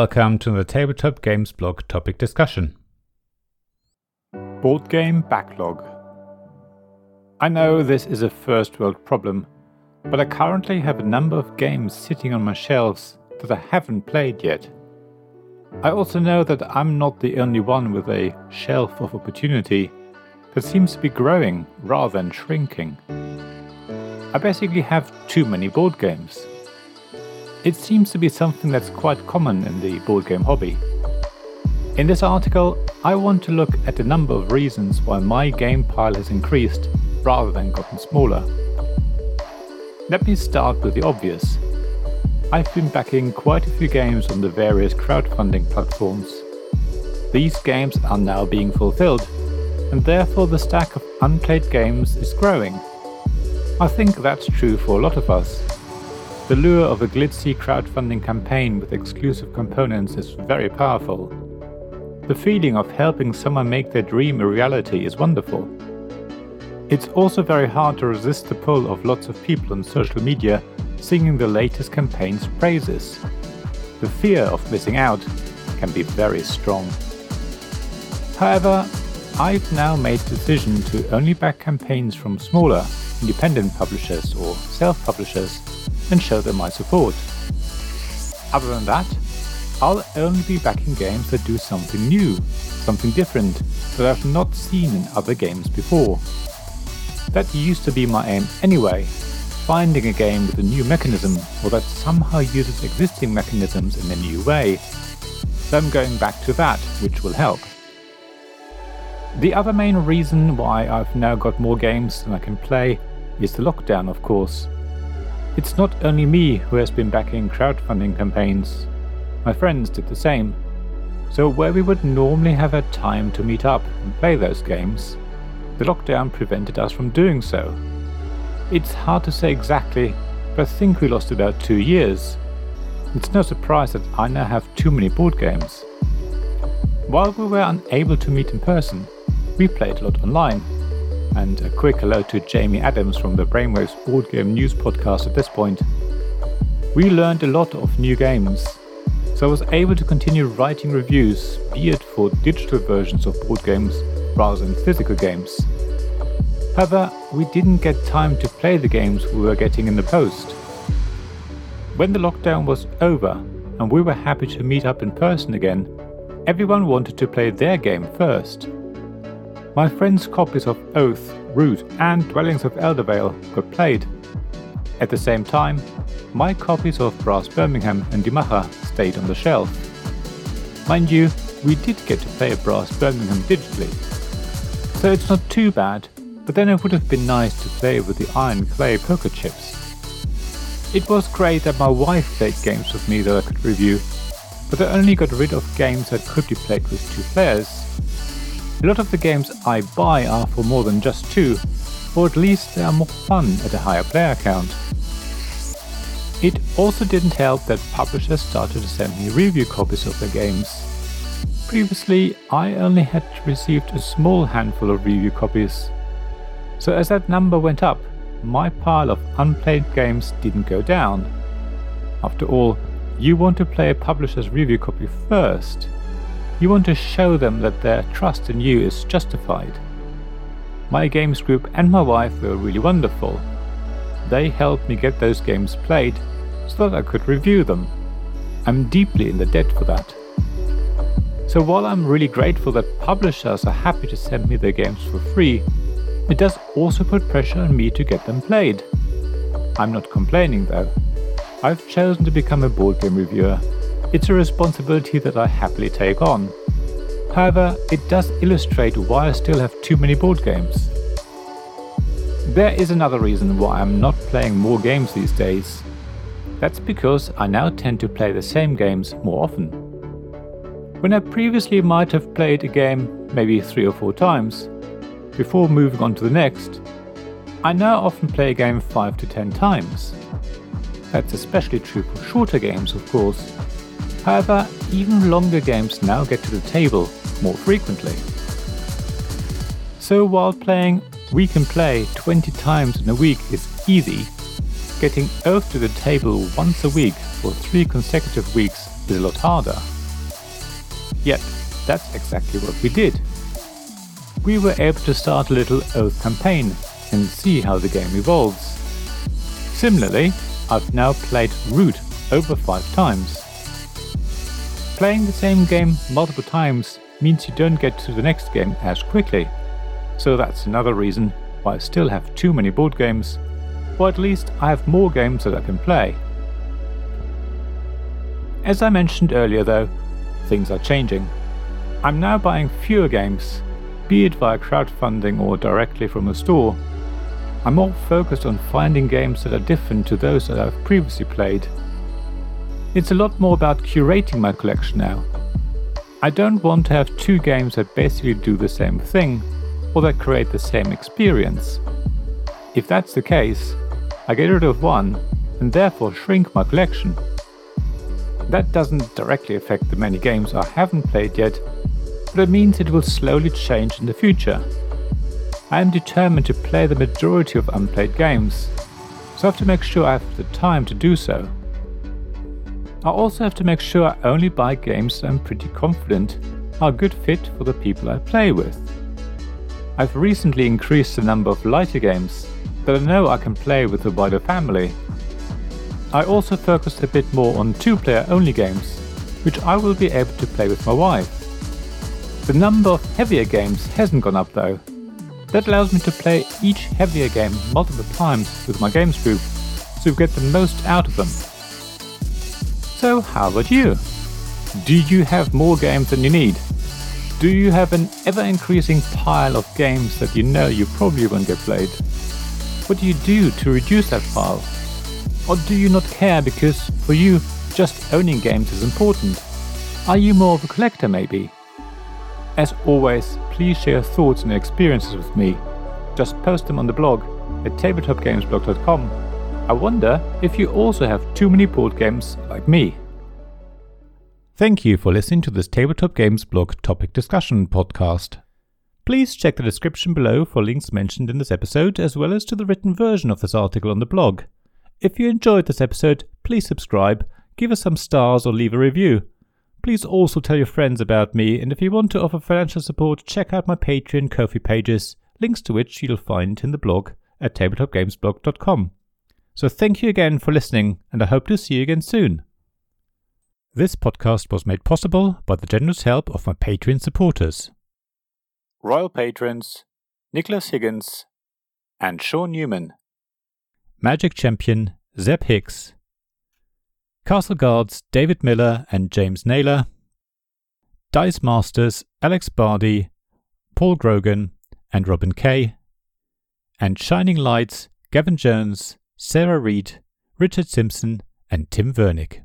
welcome to the Tabletop Games Blog topic discussion. Board game backlog. I know this is a first world problem, but I currently have a number of games sitting on my shelves that I haven't played yet. I also know that I'm not the only one with a shelf of opportunity that seems to be growing rather than shrinking. I basically have too many board games. It seems to be something that's quite common in the board game hobby. In this article, I want to look at a number of reasons why my game pile has increased rather than gotten smaller. Let me start with the obvious. I've been backing quite a few games on the various crowdfunding platforms. These games are now being fulfilled, and therefore the stack of unplayed games is growing. I think that's true for a lot of us. The lure of a glitzy crowdfunding campaign with exclusive components is very powerful. The feeling of helping someone make their dream a reality is wonderful. It's also very hard to resist the pull of lots of people on social media singing the latest campaign's praises. The fear of missing out can be very strong. However, I've now made the decision to only back campaigns from smaller, independent publishers or self-publishers and show them my support. Other than that, I'll only be backing games that do something new, something different, that I've not seen in other games before. That used to be my aim anyway, finding a game with a new mechanism or that somehow uses existing mechanisms in a new way. So I'm going back to that, which will help. The other main reason why I've now got more games than I can play is the lockdown, of course. It's not only me who has been backing crowdfunding campaigns. My friends did the same. So where we would normally have had time to meet up and play those games, the lockdown prevented us from doing so. It's hard to say exactly, but I think we lost about 2 years. It's no surprise that I now have too many board games. While we were unable to meet in person, we played a lot online. And a quick hello to Jamie Adams from the Brainwaves Board Game News Podcast at this point. We learned a lot of new games, so I was able to continue writing reviews, be it for digital versions of board games rather than physical games. However, we didn't get time to play the games we were getting in the post. When the lockdown was over and we were happy to meet up in person again, everyone wanted to play their game first. My friends' copies of Oath, Root and Dwellings of Eldervale got played. At the same time, my copies of Brass Birmingham and Die Macher stayed on the shelf. Mind you, we did get to play Brass Birmingham digitally, so it's not too bad, but then it would have been nice to play with the iron clay poker chips. It was great that my wife played games with me that I could review, but I only got rid of games that could be played with two players. A lot of the games I buy are for more than just two, or at least they are more fun at a higher player count. It also didn't help that publishers started to send me review copies of their games. Previously, I only had received a small handful of review copies. So as that number went up, my pile of unplayed games didn't go down. After all, you want to play a publisher's review copy first. You want to show them that their trust in you is justified. My games group and my wife were really wonderful. They helped me get those games played so that I could review them. I'm deeply in the debt for that. So while I'm really grateful that publishers are happy to send me their games for free, it does also put pressure on me to get them played. I'm not complaining though. I've chosen to become a board game reviewer. It's a responsibility that I happily take on. However, it does illustrate why I still have too many board games. There is another reason why I'm not playing more games these days. That's because I now tend to play the same games more often. When I previously might have played a game maybe 3 or 4 times, before moving on to the next, I now often play a game 5 to 10 times. That's especially true for shorter games, of course. However, even longer games now get to the table more frequently. So while playing We Can Play 20 times in a week is easy, getting Oath to the table once a week for 3 consecutive weeks be a lot harder. Yet, that's exactly what we did. We were able to start a little Oath campaign and see how the game evolves. Similarly, I've now played Root over 5 times. Playing the same game multiple times means you don't get to the next game as quickly, so that's another reason why I still have too many board games, or at least I have more games that I can play. As I mentioned earlier though, things are changing. I'm now buying fewer games, be it via crowdfunding or directly from a store. I'm more focused on finding games that are different to those that I've previously played. It's a lot more about curating my collection now. I don't want to have 2 games that basically do the same thing, or that create the same experience. If that's the case, I get rid of one and therefore shrink my collection. That doesn't directly affect the many games I haven't played yet, but it means it will slowly change in the future. I am determined to play the majority of unplayed games, so I have to make sure I have the time to do so. I also have to make sure I only buy games that I'm pretty confident are a good fit for the people I play with. I've recently increased the number of lighter games that I know I can play with a wider family. I also focused a bit more on 2-player only games, which I will be able to play with my wife. The number of heavier games hasn't gone up though. That allows me to play each heavier game multiple times with my games group, so we get the most out of them. So how about you? Do you have more games than you need? Do you have an ever-increasing pile of games that you know you probably won't get played? What do you do to reduce that pile? Or do you not care because, for you, just owning games is important? Are you more of a collector maybe? As always, please share your thoughts and experiences with me. Just post them on the blog at tabletopgamesblog.com. I wonder if you also have too many board games like me. Thank you for listening to this Tabletop Games Blog topic discussion podcast. Please check the description below for links mentioned in this episode, as well as to the written version of this article on the blog. If you enjoyed this episode, please subscribe, give us some stars or leave a review. Please also tell your friends about me, and if you want to offer financial support, check out my Patreon and Ko-fi pages, links to which you'll find in the blog at tabletopgamesblog.com. So thank you again for listening, and I hope to see you again soon. This podcast was made possible by the generous help of my Patreon supporters. Royal Patrons, Nicholas Higgins and Sean Newman. Magic Champion, Zeb Hicks. Castle Guards, David Miller and James Naylor. Dice Masters, Alex Bardi, Paul Grogan and Robin Kay. And Shining Lights, Gavin Jones, Sarah Reed, Richard Simpson and Tim Vernick.